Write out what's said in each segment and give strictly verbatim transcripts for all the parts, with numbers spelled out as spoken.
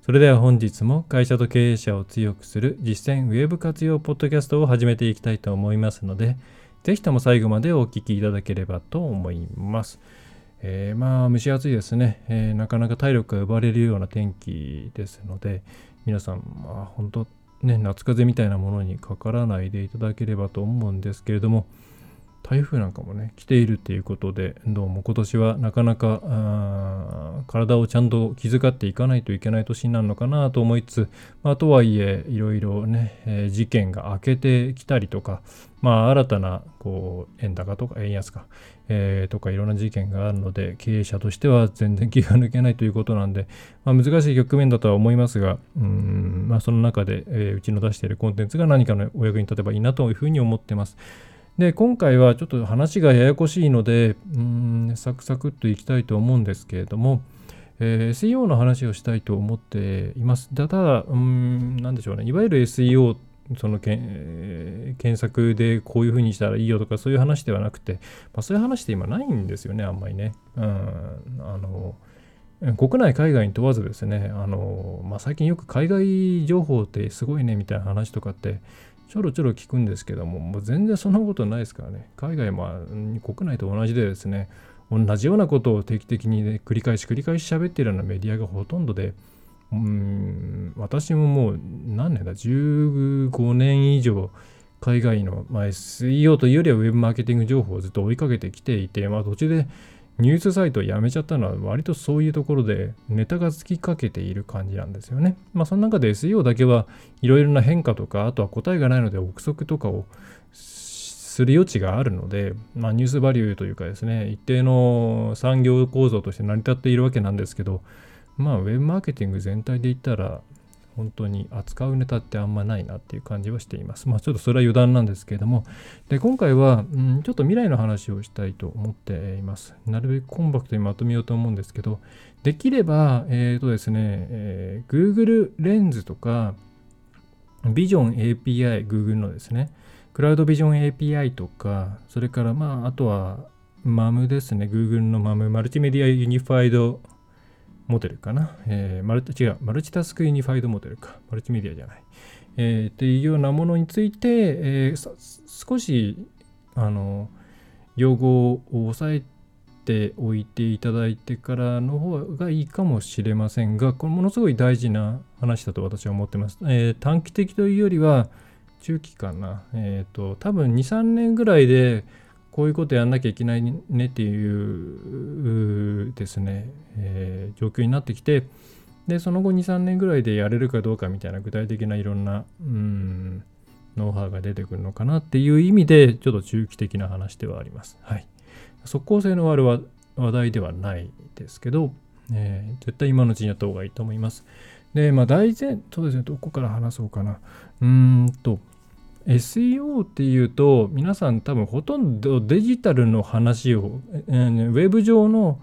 それでは本日も会社と経営者を強くする実践ウェブ活用ポッドキャストを始めていきたいと思いますので、ぜひとも最後までお聞きいただければと思います。えー、まあ蒸し暑いですね、えー。なかなか体力が奪われるような天気ですので、皆さんまあ本当ね夏風邪みたいなものにかからないでいただければと思うんですけれども、台風なんかもね来ているということで、どうも今年はなかなかあ体をちゃんと気遣っていかないといけない年になるのかなと思いつつ、まあ、とはいえいろいろね、えー、事件が明けてきたりとか、まあ新たなこう円高とか円安か、えー、とかいろんな事件があるので、経営者としては全然気が抜けないということなんで、まあ、難しい局面だとは思いますが、うーん、まあ、その中で、えー、うちの出しているコンテンツが何かのお役に立てばいいなというふうに思ってます。で、今回はちょっと話がややこしいので、うーん、サクサクっといきたいと思うんですけれども、えー、エスイーオー の話をしたいと思っています。ただ、うーん、なんでしょうね。いわゆる エスイーオー、そのけん、えー、検索でこういうふうにしたらいいよとかそういう話ではなくて、まあ、そういう話って今ないんですよね、あんまりね。うん、あの、国内海外に問わずですね、あの、まあ、最近よく海外情報ってすごいねみたいな話とかって、ちょろちょろ聞くんですけども、もう全然そんなことないですからね。海外も国内と同じでですね、同じようなことを定期的に、ね、繰り返し繰り返し喋っているようなメディアがほとんどで、うーん、私ももう何年だ、じゅうごねん以上海外の、まあ、エスイーオー というよりはウェブマーケティング情報をずっと追いかけてきていて、まあ、途中でニュースサイトをやめちゃったのは割とそういうところでネタがつきかけている感じなんですよね。まあその中で エスイーオー だけはいろいろな変化とか、あとは答えがないので憶測とかをする余地があるので、まあニュースバリューというかですね、一定の産業構造として成り立っているわけなんですけど、まあウェブマーケティング全体で言ったら本当に扱うネタってあんまないなっていう感じはしています。まあちょっとそれは余談なんですけれども、で今回は、うん、ちょっと未来の話をしたいと思っています。なるべくコンパクトにまとめようと思うんですけど、できれば、えっとですね、えー、Google レンズとか、ビジョン エーピーアイ、Google のですね、クラウドビジョン エーピーアイ とか、それからまああとは エムオーゼット ですね、Google の エムオーゼット、マルチメディアユニファイドモデルかな、えー、マル違う、マルチタスクユニファイドモデルか、マルチメディアじゃない、えー、っていうようなものについて、えー、少しあの用語を抑えておいていただいてからの方がいいかもしれませんが、これものすごい大事な話だと私は思ってます。えー、短期的というよりは中期かな、えーと、多分にさんねんぐらいでこういうことやんなきゃいけないねっていうですね、えー、状況になってきて、でその後にさんねんぐらいでやれるかどうかみたいな具体的ないろんなうーんノウハウが出てくるのかなっていう意味で、ちょっと中期的な話ではあります。はい、即効性のある話題ではないですけど、えー、絶対今のうちにやった方がいいと思います。で、まあ大前そうですね、どこから話そうかな。うーんと。エスイーオー っていうと、皆さん多分ほとんどデジタルの話を、えー、ウェブ上の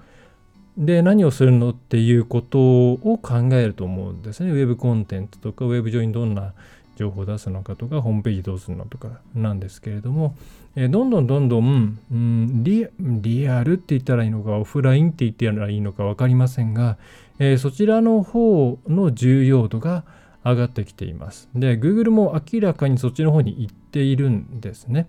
で何をするのっていうことを考えると思うんですね。ウェブコンテンツとか、ウェブ上にどんな情報を出すのかとか、ホームページどうするのとかなんですけれども、えー、どんどんどんどん、うん、リ、リアルって言ったらいいのか、オフラインって言ったらいいのか分かりませんが、えー、そちらの方の重要度が上がってきています。で、Google も明らかにそっちの方に行っているんですね。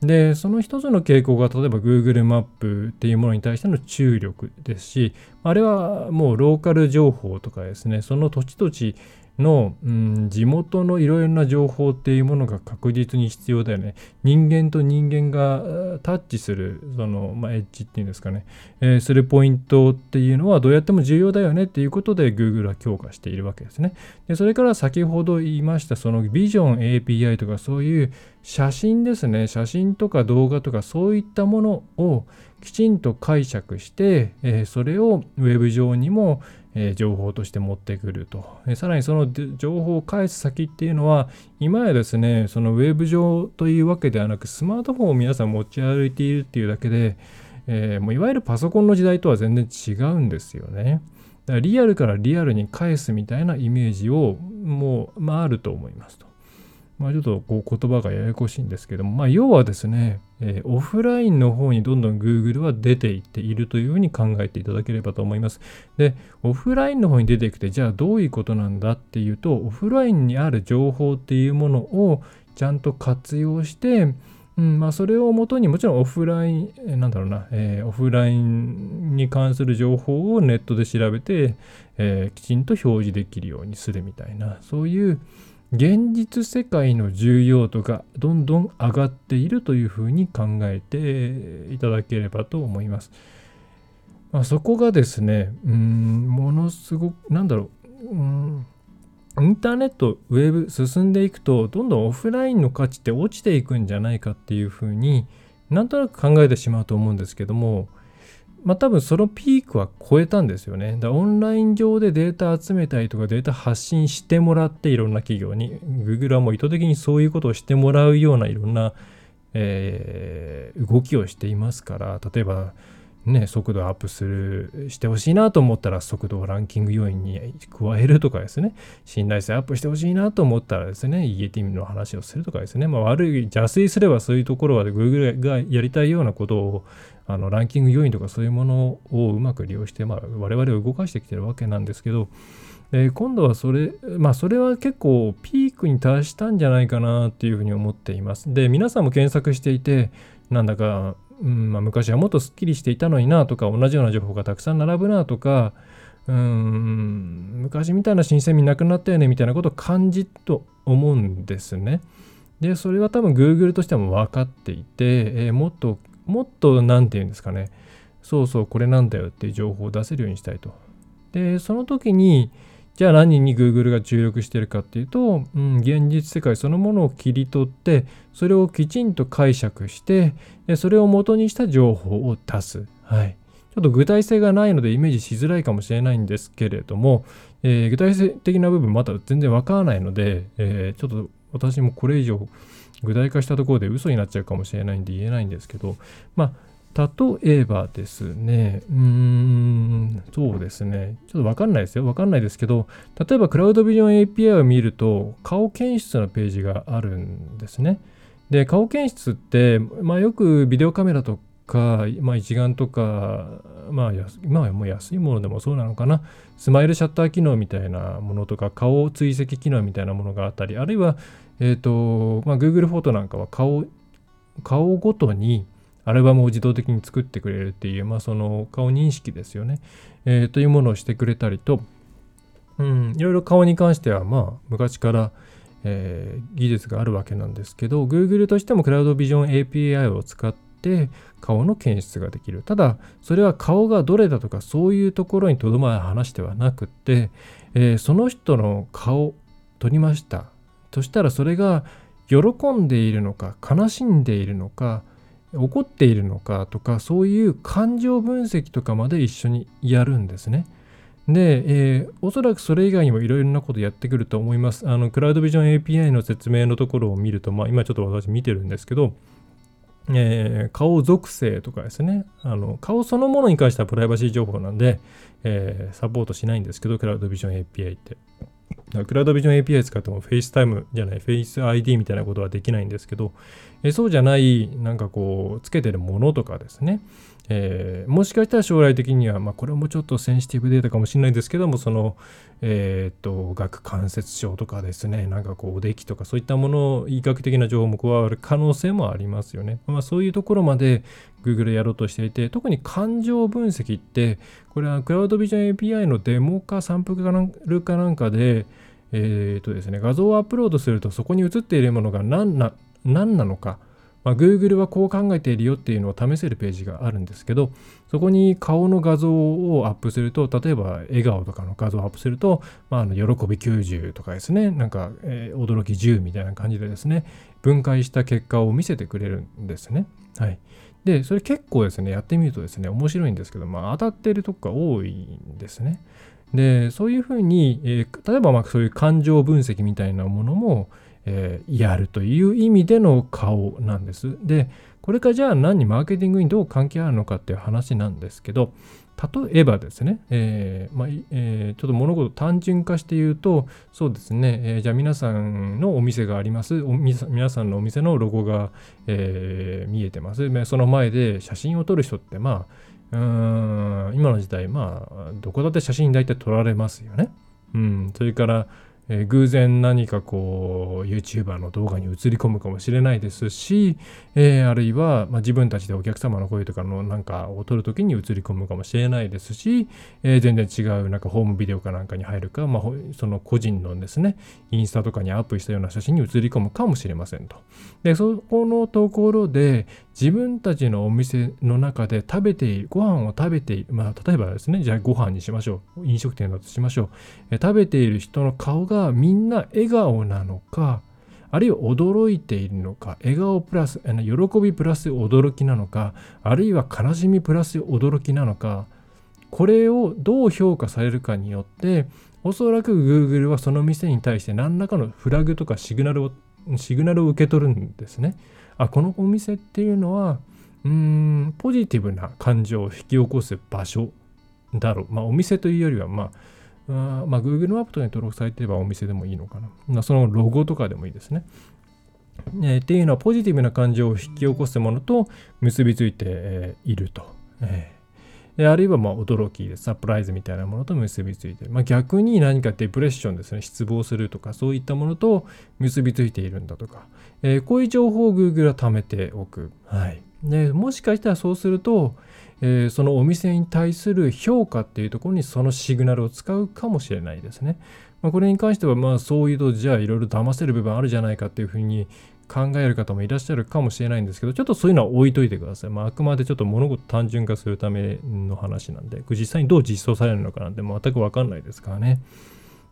で、その一つの傾向が、例えば Google マップっていうものに対しての注力ですし、あれはもうローカル情報とかですね、その土地土地の、うん、地元のいろいろな情報っていうものが確実に必要だよね。人間と人間がタッチする、その、まあ、エッジっていうんですかね、えー、するポイントっていうのはどうやっても重要だよねっていうことで Google は強化しているわけですね。で、それから先ほど言いました、そのビジョン エーピーアイ とかそういう写真ですね、写真とか動画とかそういったものをきちんと解釈して、えー、それをウェブ上にも、えー、情報として持ってくると、えー、さらにその情報を返す先っていうのは今やですね、そのウェブ上というわけではなくスマートフォンを皆さん持ち歩いているっていうだけで、えー、もういわゆるパソコンの時代とは全然違うんですよね。だからリアルからリアルに返すみたいなイメージをもう、まあ、あると思いますと。まあ、ちょっとこう言葉がややこしいんですけども、まあ、要はですね、えー、オフラインの方にどんどん Google は出ていっているというふうに考えていただければと思います。で、オフラインの方に出ていくって、じゃあどういうことなんだっていうと、オフラインにある情報っていうものをちゃんと活用して、うんまあ、それをもとにもちろんオフライン、なんだろうな、えー、オフラインに関する情報をネットで調べて、えー、きちんと表示できるようにするみたいな、そういう現実世界の重要度がどんどん上がっているというふうに考えていただければと思います。まあ、そこがですね、うーん、ものすごく、なんだろう、うーん、インターネット、ウェブ進んでいくと、どんどんオフラインの価値って落ちていくんじゃないかっていうふうになんとなく考えてしまうと思うんですけども、まあ、多分そのピークは超えたんですよね。だからオンライン上でデータ集めたりとかデータ発信してもらっていろんな企業に Google はもう意図的にそういうことをしてもらうようないろんな、えー、動きをしていますから、例えばね、速度アップするしてほしいなと思ったら速度をランキング要因に加えるとかですね、信頼性アップしてほしいなと思ったらですね、イーエーティーエムの話をするとかですね、まあ、悪い邪推すればそういうところは Google がやりたいようなことをあのランキング要因とかそういうものをうまく利用して、まあ、我々を動かしてきてるわけなんですけど、えー、今度はそれ、まあそれは結構ピークに達したんじゃないかなっていうふうに思っています。で、皆さんも検索していて、なんだかうんまあ、昔はもっとスッキリしていたのになとか、同じような情報がたくさん並ぶなとか、うーん昔みたいな新鮮味なくなったよねみたいなことを感じと思うんですね。で、それは多分 Google としても分かっていて、えー、もっともっと何て言うんですかね、そうそうこれなんだよっていう情報を出せるようにしたいと。で、その時にじゃあ何に Google が注力してるかっていうと、うん、現実世界そのものを切り取って、それをきちんと解釈して、でそれを元にした情報を出す。はい。ちょっと具体性がないのでイメージしづらいかもしれないんですけれども、えー、具体的な部分まだ全然わからないので、えー、ちょっと私もこれ以上具体化したところで嘘になっちゃうかもしれないんで言えないんですけど、まあ、例えばですね、うーん、そうですね、ちょっとわかんないですよ、わかんないですけど、例えばクラウドビジョン エーピーアイ を見ると、顔検出のページがあるんですね。で、顔検出って、まあ、よくビデオカメラとか、まあ、一眼とか、まあ、今はもう安いものでもそうなのかな、スマイルシャッター機能みたいなものとか、顔追跡機能みたいなものがあったり、あるいは、えっと、まあ、Google フォトなんかは顔、顔ごとに、アルバムを自動的に作ってくれるっていう、まあ、その顔認識ですよね、えー、というものをしてくれたりと、うん、いろいろ顔に関しては、まあ、昔から、えー、技術があるわけなんですけど、 Google としてもクラウドビジョン エーピーアイ を使って顔の検出ができる。ただ、それは顔がどれだとかそういうところにとどまる話ではなくて、えー、その人の顔を撮りました。としたら、それが喜んでいるのか、悲しんでいるのか、怒っているのかとか、そういう感情分析とかまで一緒にやるんですね。で、えー、おそらくそれ以外にもいろいろなことやってくると思います。あのクラウドビジョン エーピーアイ の説明のところを見ると、まあ、今ちょっと私見てるんですけど、えー、顔属性とかですね、あの顔そのものに関してはプライバシー情報なんで、えー、サポートしないんですけど、クラウドビジョン エーピーアイ ってクラウドビジョン エーピーアイ 使ってもフェイスタイムじゃないフェイス アイディー みたいなことはできないんですけど、えそうじゃないなんかこうつけてるものとかですね、えー、もしかしたら将来的には、まあ、これもちょっとセンシティブデータかもしれないですけども、そのえっと顎関節症とかですね、なんかこうおできとかそういったもの、医学的な情報も加わる可能性もありますよね。まあ、そういうところまで Google やろうとしていて、特に感情分析って、これはクラウドビジョン エーピーアイ のデモかサンプルかなんかでえーとですね、画像をアップロードすると、そこに映っているものが何な、何なのか、まあ、Google はこう考えているよっていうのを試せるページがあるんですけど、そこに顔の画像をアップすると、例えば笑顔とかの画像をアップすると、まあ、あの喜びきゅうじゅうとかですね、なんか、えー、驚きじゅうみたいな感じでですね、分解した結果を見せてくれるんですね。はい。で、それ結構ですね、やってみるとですね、面白いんですけど、まあ、当たってるとこが多いんですね。で、そういうふうに、えー、例えばまあそういう感情分析みたいなものも、えー、やるという意味での顔なんです。で、これがじゃあ何にマーケティングにどう関係あるのかっていう話なんですけど、例えばですね、えーまあえー、ちょっと物事を単純化して言うと、そうですね、えー、じゃあ皆さんのお店があります。おみ皆さんのお店のロゴが、えー、見えてます。その前で写真を撮る人って、まあ、うーん、今の時代、まあ、どこだって写真大体撮られますよね。うん、それから、えー、偶然何かこう YouTuber の動画に映り込むかもしれないですし、えー、あるいは、まあ、自分たちでお客様の声とかのなんかを撮るときに映り込むかもしれないですし、えー、全然違うなんかホームビデオかなんかに入るか、まあ、その個人のですねインスタとかにアップしたような写真に映り込むかもしれませんと。で、そこのところで自分たちのお店の中で食べているご飯を食べている、まあ、例えばですね、じゃあご飯にしましょう、飲食店だとしましょう、えー、食べている人の顔がみんな笑顔なのか、あるいは驚いているのか、笑顔プラス喜びプラス驚きなのか、あるいは悲しみプラス驚きなのか、これをどう評価されるかによって、おそらく Google はその店に対して何らかのフラグとかシグナルをシグナルを受け取るんですね。あ、このお店っていうのはうーんポジティブな感情を引き起こす場所だろう。まあお店というよりはまああまあ、Google マップとに登録されていればお店でもいいのかな。まあ、そのロゴとかでもいいですね。えー、っていうのはポジティブな感情を引き起こすものと結びついていると。えー、であるいはまあ驚き、サプライズみたいなものと結びついている。まあ、逆に何かデプレッションですね。失望するとかそういったものと結びついているんだとか。えー、こういう情報を Google は貯めておく。はい。でもしかしたらそうすると、えー、そのお店に対する評価っていうところにそのシグナルを使うかもしれないですね。まあ、これに関してはまあそういうとじゃあいろいろ騙せる部分あるじゃないかっていうふうに考える方もいらっしゃるかもしれないんですけど、ちょっとそういうのは置いといてください。まあ、あくまでちょっと物事単純化するための話なんで、実際にどう実装されるのかなんて全くわかんないですからね。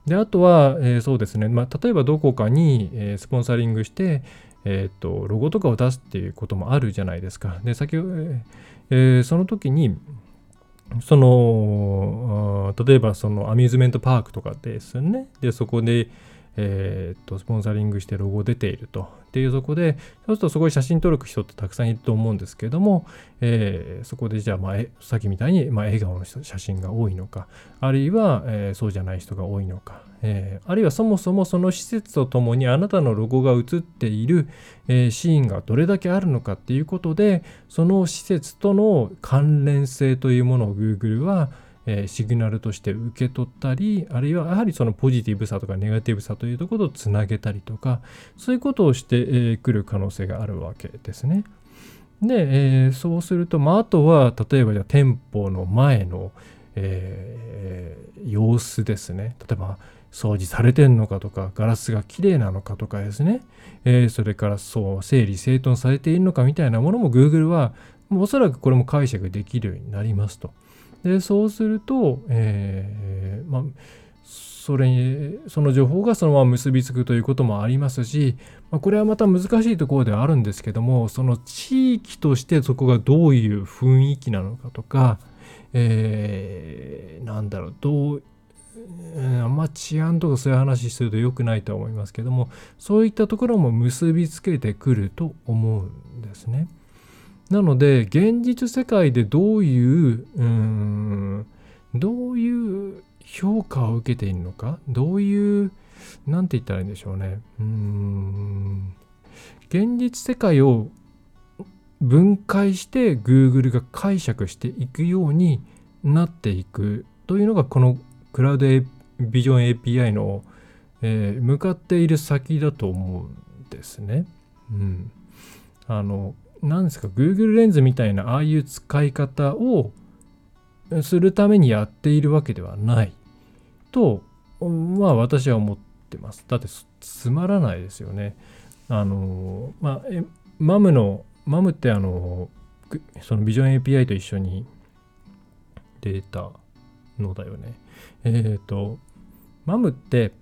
で、あとは、えー、そうですね、まあ、例えばどこかに、えー、スポンサリングして、えっと、ロゴとかを出すっていうこともあるじゃないですか。で、先ほど、えー、その時に、その、例えばそのアミューズメントパークとかですね。で、そこで、えっと、スポンサリングしてロゴ出ていると。っていうそこで、そうするとそこで写真撮る人ってたくさんいると思うんですけども、えー、そこでじゃあ、まあ、さっきみたいに、まあ、笑顔の写真が多いのか、あるいは、えー、そうじゃない人が多いのか。えー、あるいはそもそもその施設とともにあなたのロゴが映っている、えー、シーンがどれだけあるのかっていうことで、その施設との関連性というものを Google は、えー、シグナルとして受け取ったり、あるいはやはりそのポジティブさとかネガティブさというところをつなげたりとか、そういうことをして、えー、くる可能性があるわけですね。で、えー、そうすると、まあ、あとは例えばじゃあ店舗の前の、えー、様子ですね。例えば掃除されてんのかとか、ガラスがきれいなのかとかですね、えー、それからそう整理整頓されているのかみたいなものも Google はおそらくこれも解釈できるようになりますと。で、そうすると、えーまあ、それにその情報がそのまま結びつくということもありますし、まあ、これはまた難しいところではあるんですけども、その地域としてそこがどういう雰囲気なのかとか、えー、なんだろう、どうあんま治安とかそういう話すると良くないとは思いますけども、そういったところも結びつけてくると思うんですね。なので、現実世界でどういう、うーん、どういう評価を受けているのか、どういう、なんて言ったらいいんでしょうね。うーん、現実世界を分解して Google が解釈していくようになっていくというのが、このクラウドビジョン エーピーアイ の、えー、向かっている先だと思うんですね。うん。あの、何ですか、Google レンズみたいなああいう使い方をするためにやっているわけではないと、まあ私は思ってます。だってつまらないですよね。あの、まあ、マムのマムってあのそのビジョン エーピーアイ と一緒に出たのだよね。えっとマムって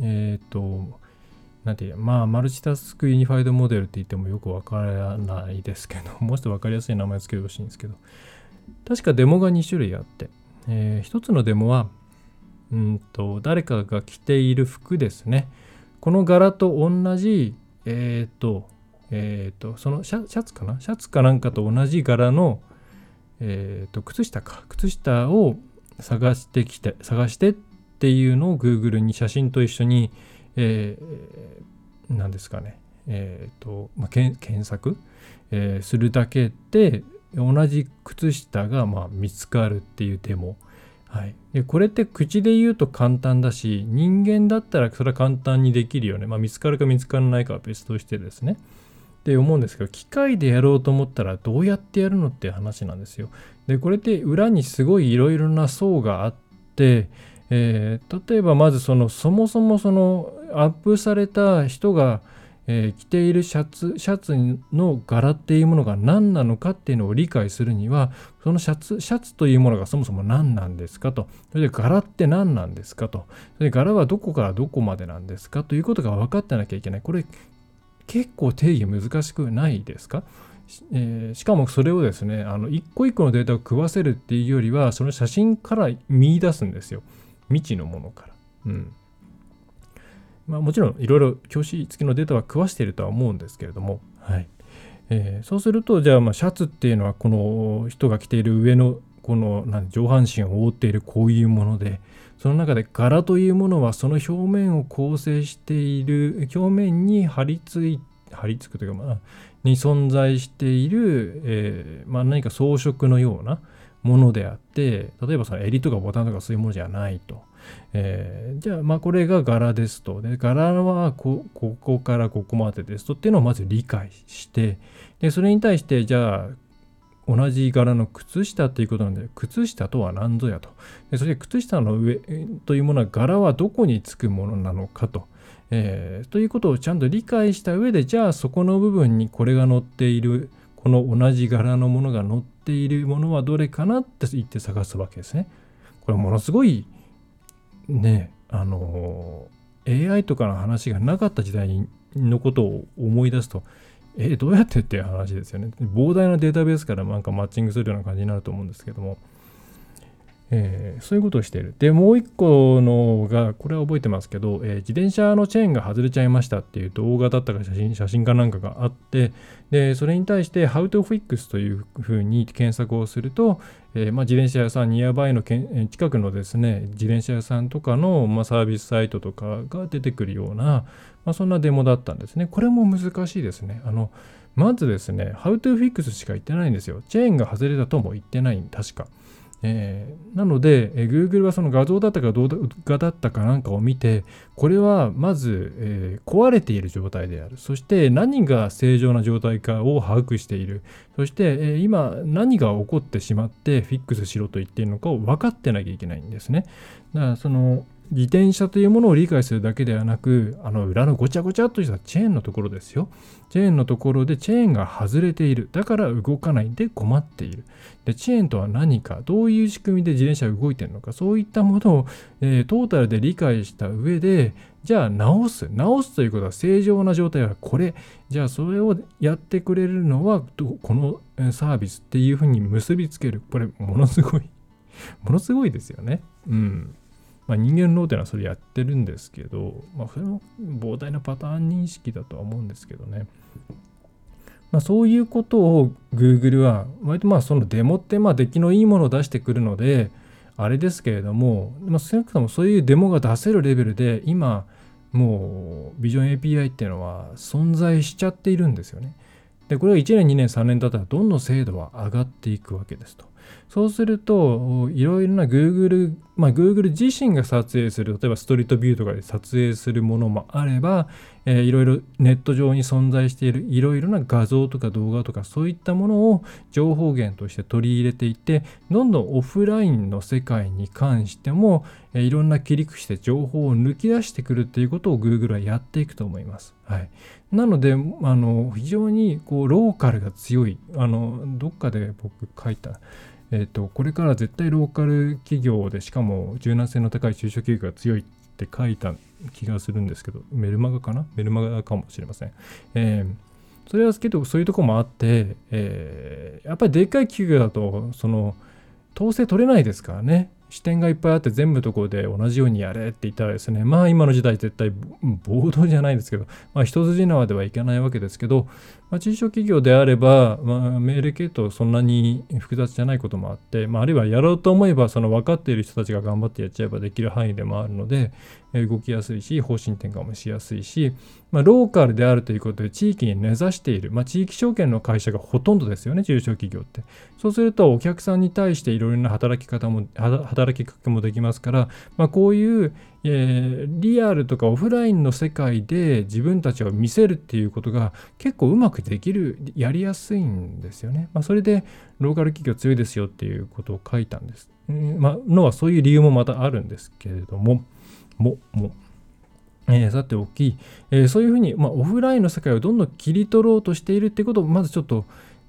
えっとなんていうまあマルチタスクユニファイドモデルって言ってもよくわからないですけど、もうちょっとわかりやすい名前つけてほしいんですけど、確かデモがに種類あって、えー、ひとつのデモはうんと誰かが着ている服ですね。この柄と同じえっとえっとそのシャ、シャツかなシャツかなんかと同じ柄のえっと靴下か靴下を探してきて探してっていうのを Google に写真と一緒にえー、なんですかね、えーとまあ、検, 検索、えー、するだけで同じ靴下がまあ見つかるっていうデモ、はい、でこれって口で言うと簡単だし人間だったらそれは簡単にできるよね、まあ、見つかるか見つからないかは別としてですねって思うんですけど、機械でやろうと思ったらどうやってやるのって話なんですよ。でこれって裏にすごいいろいろな層があってえー、例えばまずそのそもそもそのアップされた人が、えー、着ているシャツシャツの柄っていうものが何なのかっていうのを理解するには、そのシャツシャツというものがそもそも何なんですかと、それで柄って何なんですかと、それで柄はどこからどこまでなんですかということが分かってなきゃいけない。これ結構定義難しくないですか？えー、しかもそれをですねあの一個一個のデータを食わせるっていうよりはその写真から見出すんですよ、未知のものから、うんまあ、もちろんいろいろ教師付きのデータは食わしているとは思うんですけれども、はいえー、そうするとじゃあ、 まあシャツっていうのはこの人が着ている上のこのなん上半身を覆っているこういうもので、その中で柄というものはその表面を構成している表面に張り付い張り付くというか、まあ、に存在している、えーまあ、何か装飾のようなものであって、例えばその襟とかボタンとかそういうものじゃないと、えー、じゃあまあこれが柄ですと、で柄は こ, ここからここまでですとっていうのをまず理解して、でそれに対してじゃあ同じ柄の靴下ということなので靴下とは何ぞやと、でそして靴下の上というものは柄はどこにつくものなのかと、えー、ということをちゃんと理解した上で、じゃあそこの部分にこれが載っているこの同じ柄のものが載っているものはどれかなって言って探すわけですね。これものすごいね、あの エーアイ とかの話がなかった時代のことを思い出すと、えどうやってっていう話ですよね。膨大なデータベースからなんかマッチングするような感じになると思うんですけども、えー、そういうことをしている。でもう一個のがこれは覚えてますけど、えー、自転車のチェーンが外れちゃいましたっていう動画だったか写真、写真かなんかがあって、でそれに対して How to fix というふうに検索をすると、えーまあ、自転車屋さんニアバイのけん近くのですね自転車屋さんとかの、まあ、サービスサイトとかが出てくるような、まあ、そんなデモだったんですね。これも難しいですね。あのまずですね How to fix しか言ってないんですよ。チェーンが外れたとも言ってないん確か。えー、なので、えー、Google はその画像だったか動画だったかなんかを見て、これはまず、えー、壊れている状態である、そして何が正常な状態かを把握している、そして、えー、今何が起こってしまってフィックスしろと言っているのかを分かってなきゃいけないんですね。だからその自転車というものを理解するだけではなく、あの裏のごちゃごちゃっとしたチェーンのところですよ。チェーンのところでチェーンが外れている。だから動かないで困っている。で、チェーンとは何か、どういう仕組みで自転車が動いているのか、そういったものを、えー、トータルで理解した上で、じゃあ直す。直すということは正常な状態はこれ。じゃあそれをやってくれるのはこのサービスっていうふうに結びつける。これものすごい、ものすごいですよね。うん。まあ、人間脳っていうのはそれやってるんですけど、まあ、それも膨大なパターン認識だとは思うんですけどね。まあ、そういうことを Google は割とまあそのデモってまあ出来のいいものを出してくるのであれですけれども、まあ、少なくともそういうデモが出せるレベルで今もうビジョン エーピーアイ っていうのは存在しちゃっているんですよね。でこれがいちねんにねんさんねん経ったらどんどん精度は上がっていくわけですと。そうするといろいろな Google まあ、Google 自身が撮影する、例えばストリートビューとかで撮影するものもあれば、えー、いろいろネット上に存在しているいろいろな画像とか動画とかそういったものを情報源として取り入れていて、どんどんオフラインの世界に関しても、えー、いろんな切り口で情報を抜き出してくるっていうことを Google はやっていくと思います。はい、なのであの非常にこうローカルが強い、あのどっかで僕書いた、えーと、これから絶対ローカル企業でしかも柔軟性の高い中小企業が強いって書いた気がするんですけど、メルマガかなメルマガかもしれません。えー、それは結構そういうとこもあって、えー、やっぱりでっかい企業だとその統制取れないですからね。視点がいっぱいあって全部ところで同じようにやれって言ったらですね、まあ今の時代絶対暴動じゃないですけど、まあ、一筋縄ではいかないわけですけど、まあ、中小企業であれば、まあ、命令系統そんなに複雑じゃないこともあって、まあ、あるいはやろうと思えばその分かっている人たちが頑張ってやっちゃえばできる範囲でもあるので、動きやすいし方針転換もしやすいし、まあ、ローカルであるということで地域に根ざしている、まあ、地域証券の会社がほとんどですよね、中小企業って。そうするとお客さんに対していろいろな働き方も働きかけもできますから、まあ、こういう、えー、リアルとかオフラインの世界で自分たちを見せるっていうことが結構うまくできる、やりやすいんですよね。まあ、それでローカル企業強いですよっていうことを書いたんです、うんまあのはそういう理由もまたあるんですけれどももも、えー、さておき、えー、そういうふうに、まあ、オフラインの世界をどんどん切り取ろうとしているっていうことをまずちょっと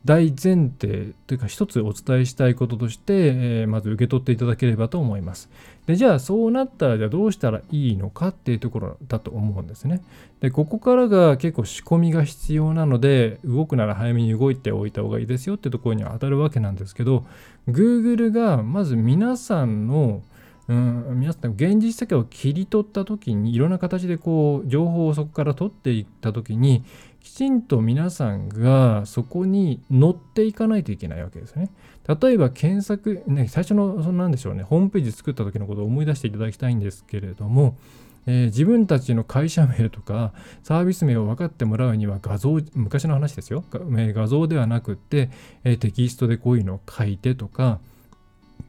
大前提というか一つお伝えしたいこととして、えー、まず受け取っていただければと思います。で、じゃあそうなったらじゃあどうしたらいいのかっていうところだと思うんですね。で、ここからが結構仕込みが必要なので、動くなら早めに動いておいた方がいいですよってところに当たるわけなんですけど、Google がまず皆さんのうん、皆さん現実世界を切り取った時にいろんな形でこう情報をそこから取っていった時にきちんと皆さんがそこに乗っていかないといけないわけですね。例えば検索、ね、最初の何でしょうね、ホームページ作った時のことを思い出していただきたいんですけれども、えー、自分たちの会社名とかサービス名を分かってもらうには画像、昔の話ですよ、画像ではなくって、えー、テキストでこういうのを書いてとか、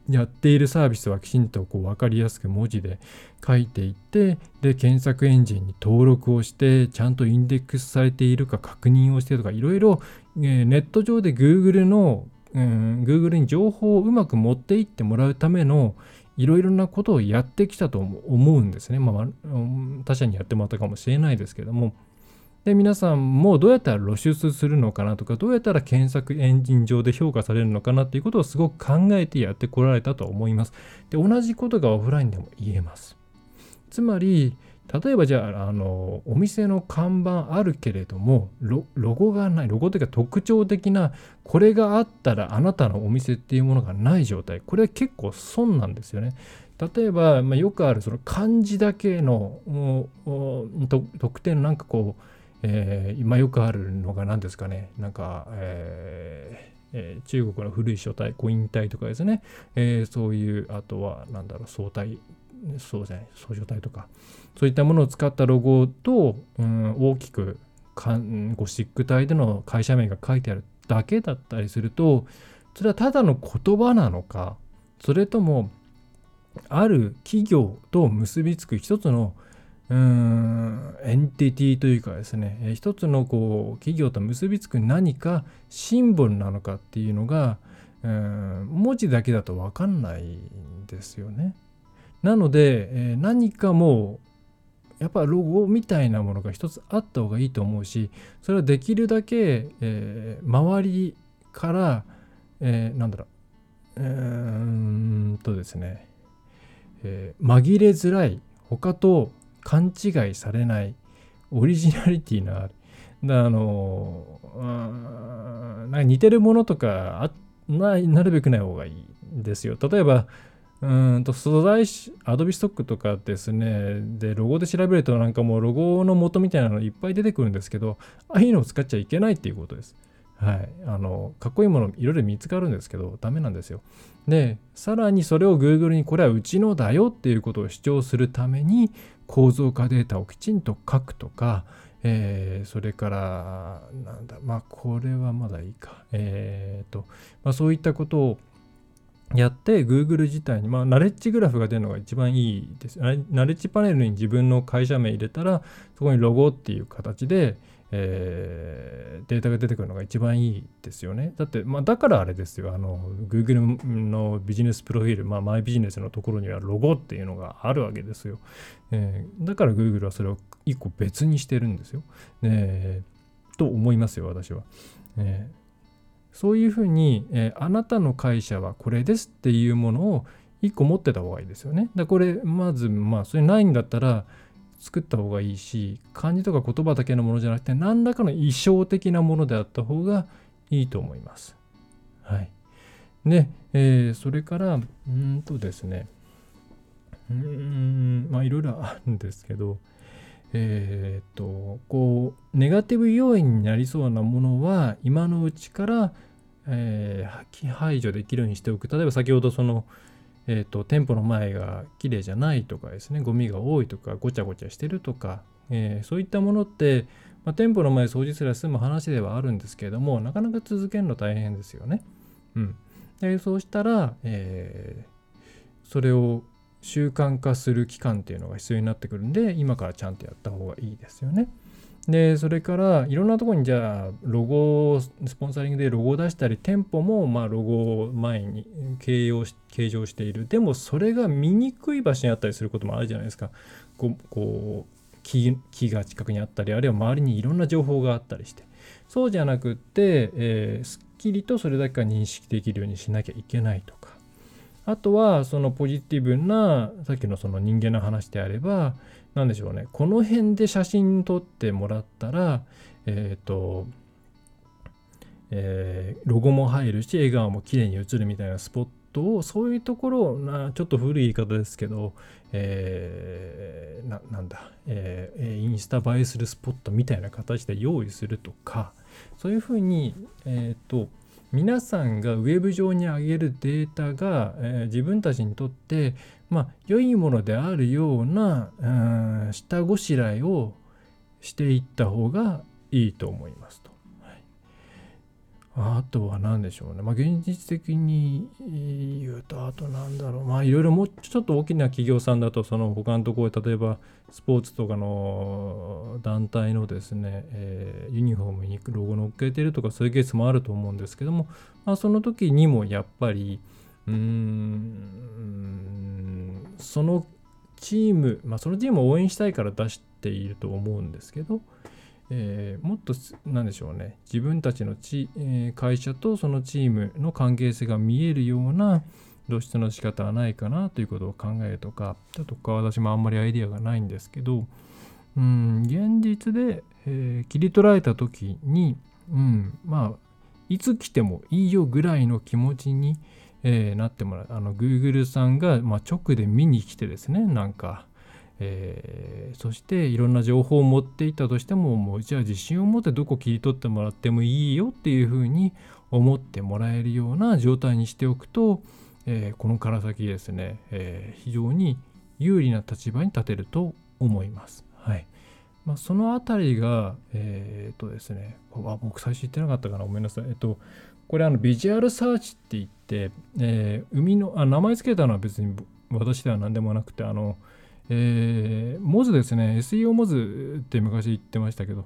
やっているサービスはきちんとこう分かりやすく文字で書いていって、で検索エンジンに登録をしてちゃんとインデックスされているか確認をしてとか、いろいろネット上で Google の、うん、Google に情報をうまく持っていってもらうためのいろいろなことをやってきたと思うんですね。まあ他社にやってもらったかもしれないですけども。で、皆さんもどうやったら露出するのかなとか、どうやったら検索エンジン上で評価されるのかなっていうことをすごく考えてやってこられたと思います。で、同じことがオフラインでも言えます。つまり、例えばじゃあ、あの、お店の看板あるけれども、ロ、ロゴがない、ロゴというか特徴的な、これがあったらあなたのお店っていうものがない状態、これは結構損なんですよね。例えば、まあ、よくあるその漢字だけの、特典なんかこう、えー、今よくあるのが何ですかね、なんか、えーえー、中国の古い書体、古印体とかですね、えー、そういう、あとは何だろう、宋体、そうじゃない、宋書体とか、そういったものを使ったロゴと、うん、大きくかんゴシック体での会社名が書いてあるだけだったりすると、それはただの言葉なのか、それともある企業と結びつく一つのうーんエンティティというかですね、一つのこう企業と結びつく何かシンボルなのかっていうのが、うーん文字だけだと分かんないんですよね。なので、えー、何かもうやっぱロゴみたいなものが一つあった方がいいと思うし、それはできるだけ、えー、周りから、えー、なんだろう、うーんとですね、えー、紛れづらい、他と勘違いされない、オリジナリティのある、あのなんか似てるものとかな、なるべくない方がいいですよ。例えばうーんと素材、アドビストックとかですね、でロゴで調べるとなんかもうロゴの元みたいなのいっぱい出てくるんですけど、ああいうのを使っちゃいけないっていうことです。はい、あのかっこいいものいろいろ見つかるんですけどダメなんですよ。でさらにそれを Google にこれはうちのだよっていうことを主張するために構造化データをきちんと書くとか、えー、それからなんだまあこれはまだいいか、えーとまあ、そういったことをやって Google 自体に、まあ、ナレッジグラフが出るのが一番いいです。ナレッジパネルに自分の会社名入れたら、そこにロゴっていう形で、えー、データが出てくるのが一番いいですよね。だって、まあ、だからあれですよ、あの Google のビジネスプロフィール、まあ、マイビジネスのところにはロゴっていうのがあるわけですよ。えー、だから Google はそれを一個別にしてるんですよ。えー、と思いますよ、私は。えーそういうふうに、えー、あなたの会社はこれですっていうものをいっこ持ってた方がいいですよね。だこれまず、まあそれないんだったら作った方がいいし、漢字とか言葉だけのものじゃなくて何らかの意匠的なものであった方がいいと思います。はい。で、えー、それから、うーんとですね、うーん、まあいろいろあるんですけど、えー、とこうネガティブ要因になりそうなものは今のうちから、えー、排除できるようにしておく。例えば先ほどその、えー、と店舗の前がきれいじゃないとかですね、ゴミが多いとかごちゃごちゃしてるとか、えー、そういったものって、まあ、店舗の前掃除すら済む話ではあるんですけれども、なかなか続けるの大変ですよね。うん、でそうしたら、えー、それを習慣化する期間っていうのが必要になってくるんで、今からちゃんとやった方がいいですよね。で、それからいろんなところにじゃあロゴをスポンサリングでロゴを出したり、店舗もまあロゴを前に掲揚し、掲示している。でもそれが見にくい場所にあったりすることもあるじゃないですか。こう、こう木、木が近くにあったり、あるいは周りにいろんな情報があったりして。そうじゃなくって、えー、すっきりとそれだけが認識できるようにしなきゃいけないとか。あとはそのポジティブな、さっきのその人間の話であれば、何でしょうね、この辺で写真撮ってもらったら、えっと、えー、ロゴも入るし笑顔も綺麗に写るみたいなスポットを、そういうところをな、ちょっと古い言い方ですけど、えー、な、なんだ、えー、インスタ映えするスポットみたいな形で用意するとか、そういうふうにえっと皆さんがウェブ上に上げるデータが、えー、自分たちにとって、まあ、良いものであるような、うん、下ごしらえをしていった方がいいと思いますと。はい、あとは何でしょうね。まあ、現実的に言うと、あと何だろう。まあ、いろいろもうちょっと大きな企業さんだと、その他のところで、例えばスポーツとかの団体のですね、えー、ユニフォームにロゴ乗っけてるとか、そういうケースもあると思うんですけども、まあ、その時にもやっぱりうーんそのチーム、まあ、そのチームを応援したいから出していると思うんですけど、えー、もっと何でしょうね、自分たちのち、えー、会社とそのチームの関係性が見えるような露出の仕方はないかなということを考えるとか、ちょっとここは私もあんまりアイディアがないんですけど、うん、現実で、えー、切り取られた時に、うん、まあいつ来てもいいよぐらいの気持ちに、えー、なってもらう。あの Google さんが、まあ、直で見に来てですね、なんか、えー、そしていろんな情報を持っていったとしても、もうじゃあ自信を持ってどこ切り取ってもらってもいいよっていうふうに思ってもらえるような状態にしておくと、えー、このから先ですね、えー、非常に有利な立場に立てると思います。はい。まあ、そのあたりが、えー、っとですね、あ、僕最初言ってなかったかな、ごめんなさい。えっと、これあのビジュアルサーチって言って、えー、海のあ、名前つけたのは別に私では何でもなくて、あの、えー、モズですね、エスイーオー モズって昔言ってましたけど、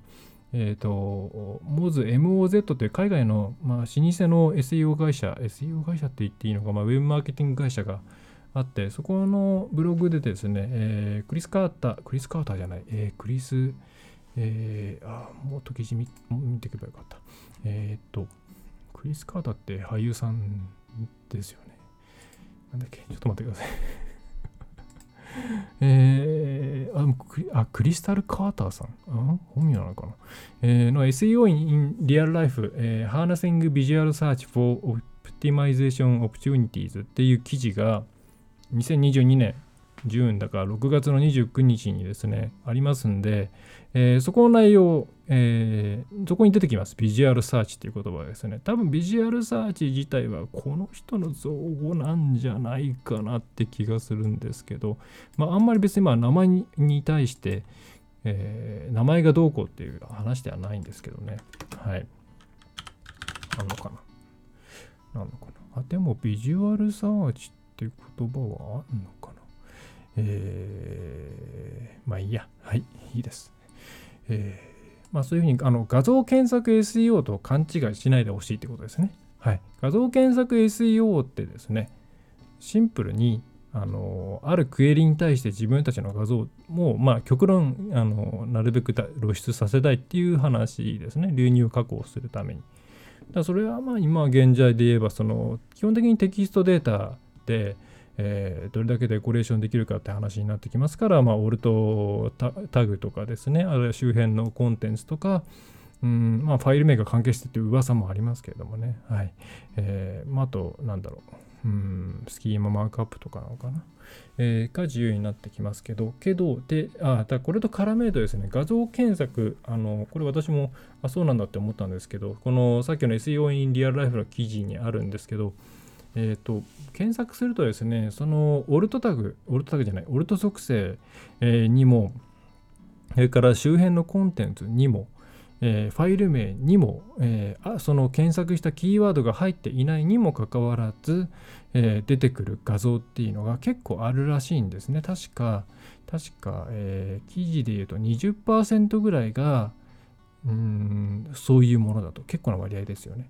えっと、モズ、エムオーゼット という海外の、まあ、老舗の エスイーオー 会社、エスイーオー 会社って言っていいのか、まあ、ウェブマーケティング会社があって、そこのブログでですね、えー、クリス・カーター、クリス・カーターじゃない、えー、クリス、えー、あ、もっと記事 見, 見ていけばよかった。えっと、クリス・カーターって俳優さんですよね。なんだっけ、ちょっと待ってください。えー、あクリ、あ、クリスタル・カーターさん、あ、本名なのかな、えー、の エスイーオー in Real Life、えー、Harnessing Visual Search for Optimization Opportunities っていう記事がにせんにじゅうにねんじゅうねんだからろくがつのにじゅうくにちにですねありますんで、えー、そこの内容、えー、そこに出てきます。ビジュアルサーチという言葉ですね。多分ビジュアルサーチ自体はこの人の造語なんじゃないかなって気がするんですけど、まあ、あんまり別にまあ名前に対して、えー、名前がどうこうっていう話ではないんですけどね。はい。あんのかな、なんのかな。あ、でもビジュアルサーチっていう言葉はあるのかな。えー、まあいいや。はい、いいです。えー、まあそういうふうにあの画像検索 エスイーオー と勘違いしないでほしいってことですね。はい。画像検索 エスイーオー ってですね、シンプルにあのあるクエリに対して自分たちの画像も、まあ、極論あのなるべく露出させたいっていう話ですね。流入加工するために。だからそれはまあ今現在で言えばその基本的にテキストデータで、えー、どれだけデコレーションできるかって話になってきますから、まあ、オルトタグとかですね、あるいは周辺のコンテンツとか、うんまあ、ファイル名が関係してっていう噂もありますけれどもね。はい。えーまあ、あとなんだろう。うんスキーママークアップとかなのかな、えー、が自由になってきますけど、けど、で、あ、だこれと絡めるとですね、画像検索、あの、これ私も、あ、そうなんだって思ったんですけど、このさっきの エスイーオー in Real Life の記事にあるんですけど、えっ、ー、と、検索するとですね、そのオルトタグ、オルトタグじゃない、オルト属性にも、それから周辺のコンテンツにも、えー、ファイル名にも、えー、あその検索したキーワードが入っていないにもかかわらず、えー、出てくる画像っていうのが結構あるらしいんですね。確か、確か、えー、記事で言うと にじゅっパーセント ぐらいがうーんそういうものだと。結構な割合ですよね。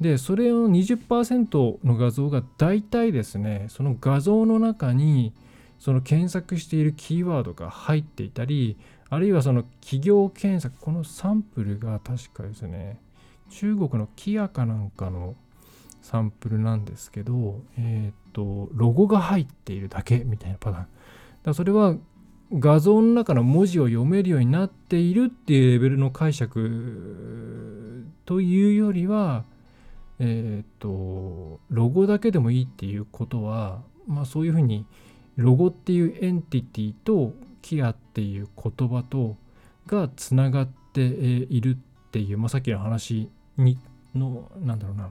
で、それを にじゅっパーセント の画像が大体ですね、その画像の中にその検索しているキーワードが入っていたり、あるいはその企業検索、このサンプルが確かですね、中国のキアかなんかのサンプルなんですけど、えっと、ロゴが入っているだけみたいなパターン。だからそれは画像の中の文字を読めるようになっているっていうレベルの解釈というよりは、えっと、ロゴだけでもいいっていうことは、まあそういうふうにロゴっていうエンティティとキアっていう言葉とがつながっているっていう、まあ、さっきの話にのなんだろうな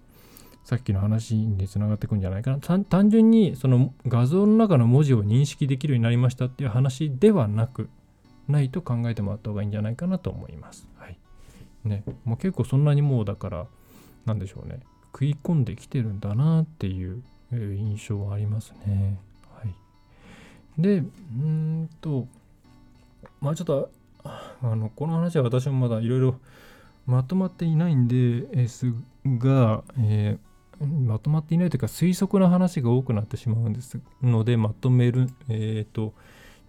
さっきの話につながってくんじゃないかな。単純にその画像の中の文字を認識できるようになりましたっていう話ではなくないと考えてもらった方がいいんじゃないかなと思います。はいね、もう結構そんなにもうだからなんでしょうね、食い込んできてるんだなっていう印象はありますね。で、うーんと、まあちょっと、あの、この話は私もまだいろいろまとまっていないんですが、えー、まとまっていないというか推測の話が多くなってしまうんですので、まとめる、えっと、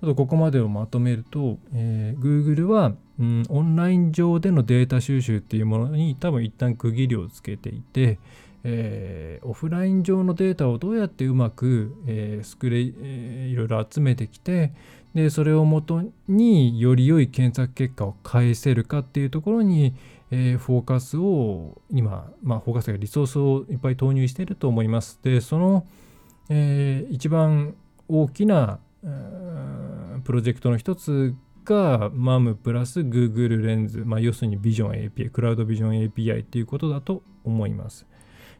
ちょっとここまでをまとめると、えー、Google は、うん、オンライン上でのデータ収集っていうものに多分一旦区切りをつけていて、えー、オフライン上のデータをどうやってうまく、えー、スクレイ、えー、いろいろ集めてきて、でそれをもとにより良い検索結果を返せるかっていうところに、えー、フォーカスを今、まあ、フォーカスがリソースをいっぱい投入していると思います。で、その、えー、一番大きなプロジェクトの一つが マム プラス Google レンズ、まあ、要するにビジョン エーピーアイ、クラウドビジョン エーピーアイ っていうことだと思います。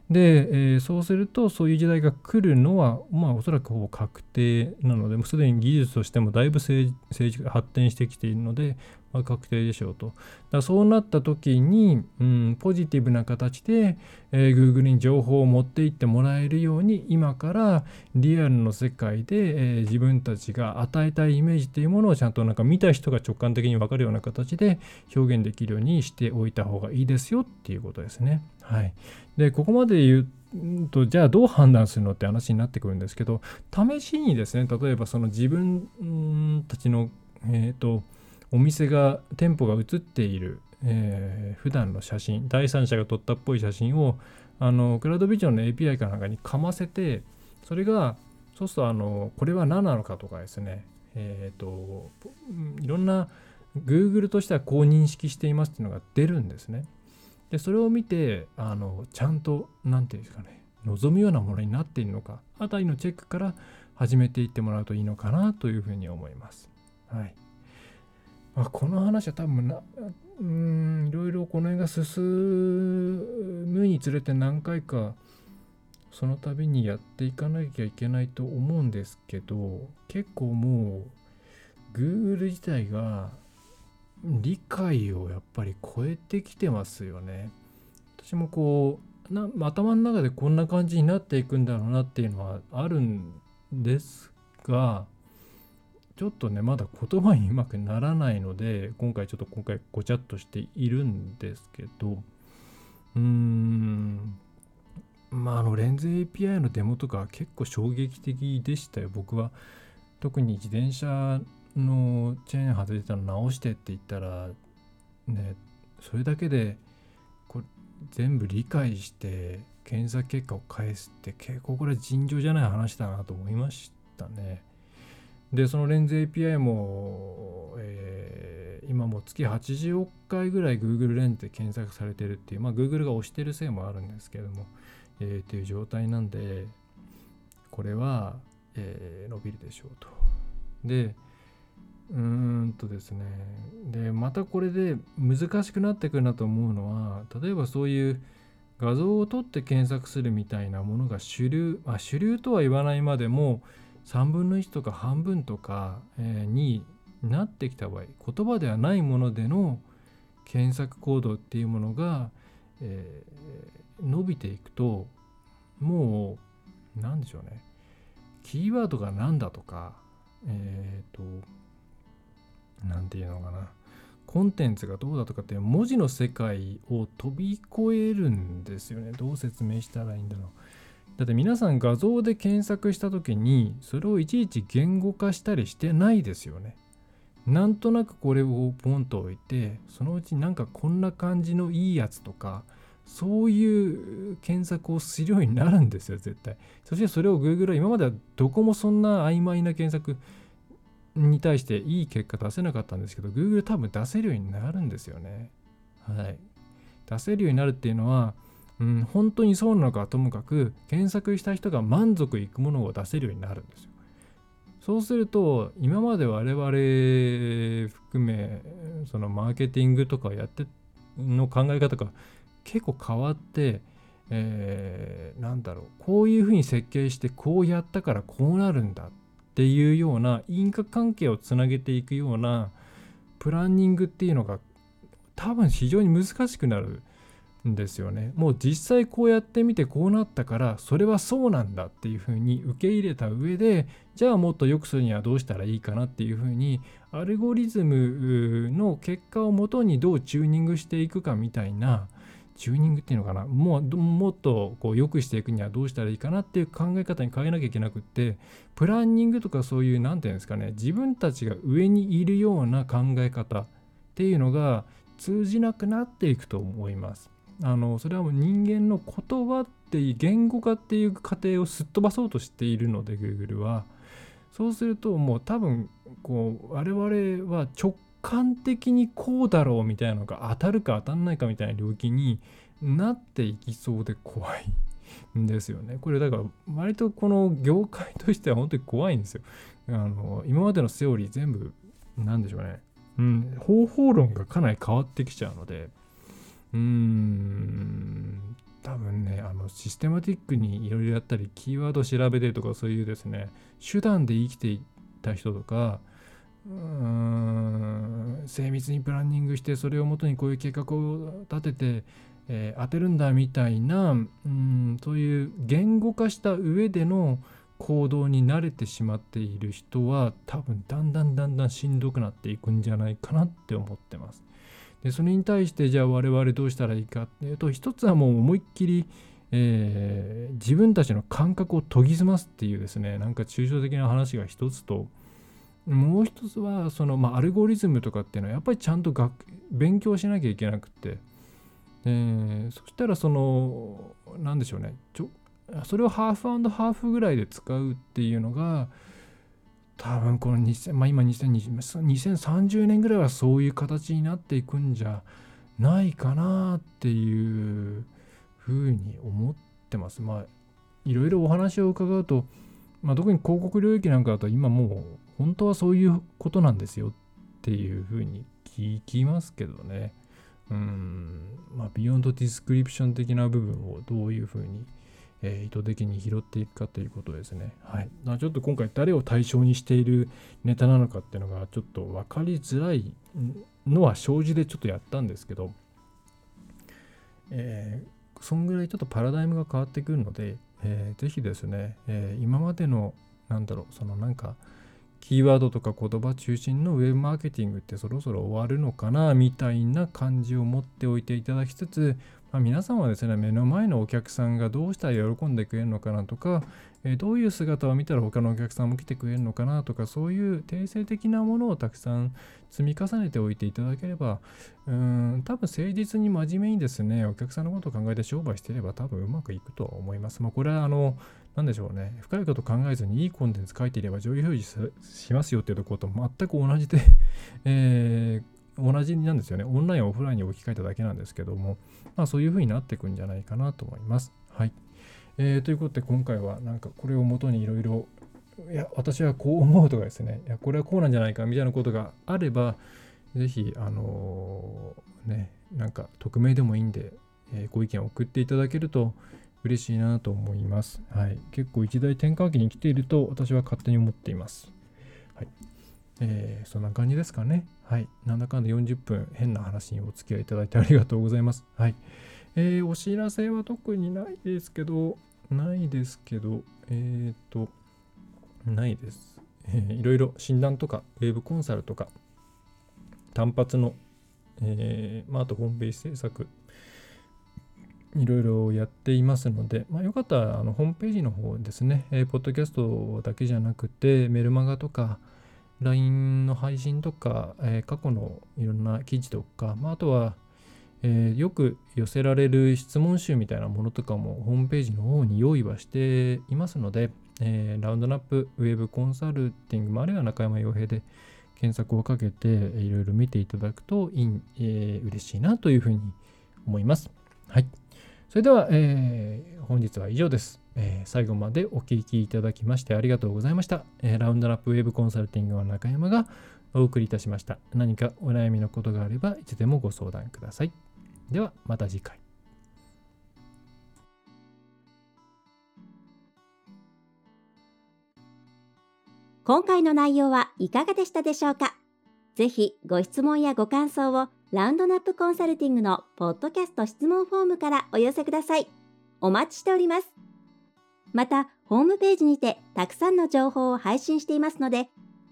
で、えー、そうするとそういう時代が来るのは、まあ、おそらくほぼ確定なので、もうすでに技術としてもだいぶ成熟発展してきているので、まあ、確定でしょうと。だからそうなった時に、うん、ポジティブな形で、えー、Google に情報を持っていってもらえるように、今からリアルの世界で、えー、自分たちが与えたいイメージというものをちゃんとなんか見た人が直感的に分かるような形で表現できるようにしておいた方がいいですよっていうことですね。はい。で、ここまで言うと、じゃあどう判断するのって話になってくるんですけど、試しにですね、例えばその自分たちの、えっと、お店が、店舗が写っている、えー、普段の写真、第三者が撮ったっぽい写真を、あの、クラウドビジョンの エーピーアイ かなんかにかませて、それが、そうすると、あの、これは何なのかとかですね、えっと、いろんな Google としてはこう認識していますっていうのが出るんですね。でそれを見てあのちゃんと何て言うんですかね、望むようなものになっているのかあたりのチェックから始めていってもらうといいのかなというふうに思います。はい。まあ、この話は多分なうーんいろいろこの辺が進むにつれて何回かその度にやっていかなきゃいけないと思うんですけど、結構もう Google 自体が理解をやっぱり超えてきてますよね。私もこうな頭の中でこんな感じになっていくんだろうなっていうのはあるんですが、ちょっとねまだ言葉にうまくならないので、今回ちょっと今回ごちゃっとしているんですけど、うーんまああのレンズ エーピーアイ のデモとか結構衝撃的でしたよ。僕は特に自転車のチェーン外れたの直してって言ったらね、それだけでこれ全部理解して検査結果を返すって結構これは尋常じゃない話だなと思いましたね。でそのレンズ エーピーアイ も、えー、今も月はちじゅうおくかいぐらい Google レンズで検索されてるっていう、まあ Google が推してるせいもあるんですけども、えー、っていう状態なんで、これは、えー、伸びるでしょうと。でうーんとですね、でまたこれで難しくなってくるなと思うのは、例えばそういう画像を撮って検索するみたいなものが主流、まあ、主流とは言わないまでもさんぶんのいちとか半分とかになってきた場合、言葉ではないものでの検索行動っていうものが、えー、伸びていくと、もう何でしょうね、キーワードが何だとか、えっとなんていうのかな、コンテンツがどうだとかって文字の世界を飛び越えるんですよね。どう説明したらいいんだろう。だって皆さん画像で検索した時にそれをいちいち言語化したりしてないですよね。なんとなくこれをポンと置いて、そのうちなんかこんな感じのいいやつとかそういう検索をするようになるんですよ、絶対。そしてそれを Google は今まではどこもそんな曖昧な検索に対していい結果出せなかったんですけど、 Google 多分出せるようになるんですよね。はい。出せるようになるっていうのは、うん、本当にそうなのかともかく、検索した人が満足いくものを出せるようになるんですよ。そうすると、今まで我々含め、そのマーケティングとかやっての考え方が結構変わって、えー、なんだろう、こういうふうに設計して、こうやったからこうなるんだっていうような因果関係をつなげていくようなプランニングっていうのが多分非常に難しくなるんですよね。もう実際こうやってみてこうなったから、それはそうなんだっていうふうに受け入れた上で、じゃあもっと良くするにはどうしたらいいかなっていうふうにアルゴリズムの結果をもとにどうチューニングしていくかみたいな、チューニングっていうのかな、もうもっとこう良くしていくにはどうしたらいいかなっていう考え方に変えなきゃいけなくって、プランニングとかそういうなんていうんですかね、自分たちが上にいるような考え方っていうのが通じなくなっていくと思います。あのそれはもう人間の言葉っていう言語化っていう過程をすっ飛ばそうとしているので Google は。そうするともう多分こう我々は直感感的にこうだろうみたいなのが当たるか当たんないかみたいな領域になっていきそうで怖いんですよね。これだから割とこの業界としては本当に怖いんですよ。あの今までのセオリー全部なんでしょうね、うん、方法論がかなり変わってきちゃうので、うーん多分ね、あのシステマティックにいろいろやったり、キーワード調べてとか、そういうですね手段で生きていた人とか、うーん精密にプランニングして、それをもとにこういう計画を立てて、えー、当てるんだみたいな、うんそういう言語化した上での行動に慣れてしまっている人は多分だんだんだんだんしんどくなっていくんじゃないかなって思ってます。でそれに対してじゃあ我々どうしたらいいかっていうと、一つはもう思いっきり、えー、自分たちの感覚を研ぎ澄ますっていうですね、なんか抽象的な話が一つと、もう一つはその、まあ、アルゴリズムとかっていうのはやっぱりちゃんと学勉強しなきゃいけなくて、えー、そしたらその何でしょうね、ちょそれをハーフ&ハーフぐらいで使うっていうのが多分このにせん、まあ、今にせんにじゅう、にせんさんじゅうねんぐらいはそういう形になっていくんじゃないかなっていうふうに思ってます。まあいろいろお話を伺うと、まあ、特に広告領域なんかだと今もう本当はそういうことなんですよっていうふうに聞きますけどね。うん、まあビヨンドディスクリプション的な部分をどういうふうに、えー、意図的に拾っていくかということですね。はい。ちょっと今回誰を対象にしているネタなのかっていうのがちょっと分かりづらいのは生じでちょっとやったんですけど、えー、そんぐらいちょっとパラダイムが変わってくるので、えー、ぜひですね、えー、今までのなんだろうそのなんかキーワードとか言葉中心のウェブマーケティングってそろそろ終わるのかなみたいな感じを持っておいていただきつつ、まあ、皆さんはですね目の前のお客さんがどうしたら喜んでくれるのかなとか、えー、どういう姿を見たら他のお客さんも来てくれるのかなとか、そういう定性的なものをたくさん積み重ねておいていただければ、うーん多分誠実に真面目にですねお客さんのことを考えて商売していれば多分うまくいくとは思います。まあ、これはあのなんでしょうね、深いこと考えずにいいコンテンツ書いていれば上位表示しますよっていうところと全く同じで、えー同じなんですよね。オンラインオフラインに置き換えただけなんですけども、まあそういう風になっていくんじゃないかなと思います。はい。えー、ということで今回はなんかこれを元にいろいろ、いや私はこう思うとかですね、いやこれはこうなんじゃないかみたいなことがあれば、ぜひあのー、ねなんか匿名でもいいんで、えー、ご意見を送っていただけると嬉しいなと思います。はい。結構一大転換期に来ていると私は勝手に思っています。はい。えー、そんな感じですかね。はい。なんだかんだよんじゅっぷん変な話にお付き合いいただいてありがとうございます。はい。えー、お知らせは特にないですけど、ないですけど、えっと、ないです。えー、いろいろ診断とか、ウェブコンサルとか、単発の、えー、まあ、あとホームページ制作、いろいろやっていますので、まあ、よかったらあのホームページの方ですね、えー、ポッドキャストだけじゃなくて、メルマガとか、ライン の配信とか、えー、過去のいろんな記事とか、まあ、あとは、えー、よく寄せられる質問集みたいなものとかもホームページの方に用意はしていますので、えー、ラウンドナップウェブコンサルティング、まあ、あるいは中山洋平で検索をかけていろいろ見ていただくといい、えー、嬉しいなというふうに思います。はい。それでは、えー、本日は以上です。えー、最後までお聞きいただきましてありがとうございました。えー、ラウンドナップウェブコンサルティングの中山がお送りいたしました。何かお悩みのことがあればいつでもご相談ください。ではまた次回。今回の内容はいかがでしたでしょうか。ぜひご質問やご感想をラウンドナップコンサルティングのポッドキャスト質問フォームからお寄せください。お待ちしております。また、ホームページにてたくさんの情報を配信していますので、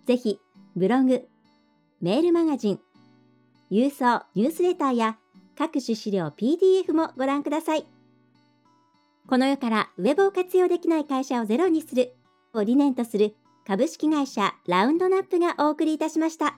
ぜひブログ、メールマガジン、郵送ニュースレターや各種資料 ピーディーエフ もご覧ください。この世からウェブを活用できない会社をゼロにするを理念とする株式会社ラウンドナップがお送りいたしました。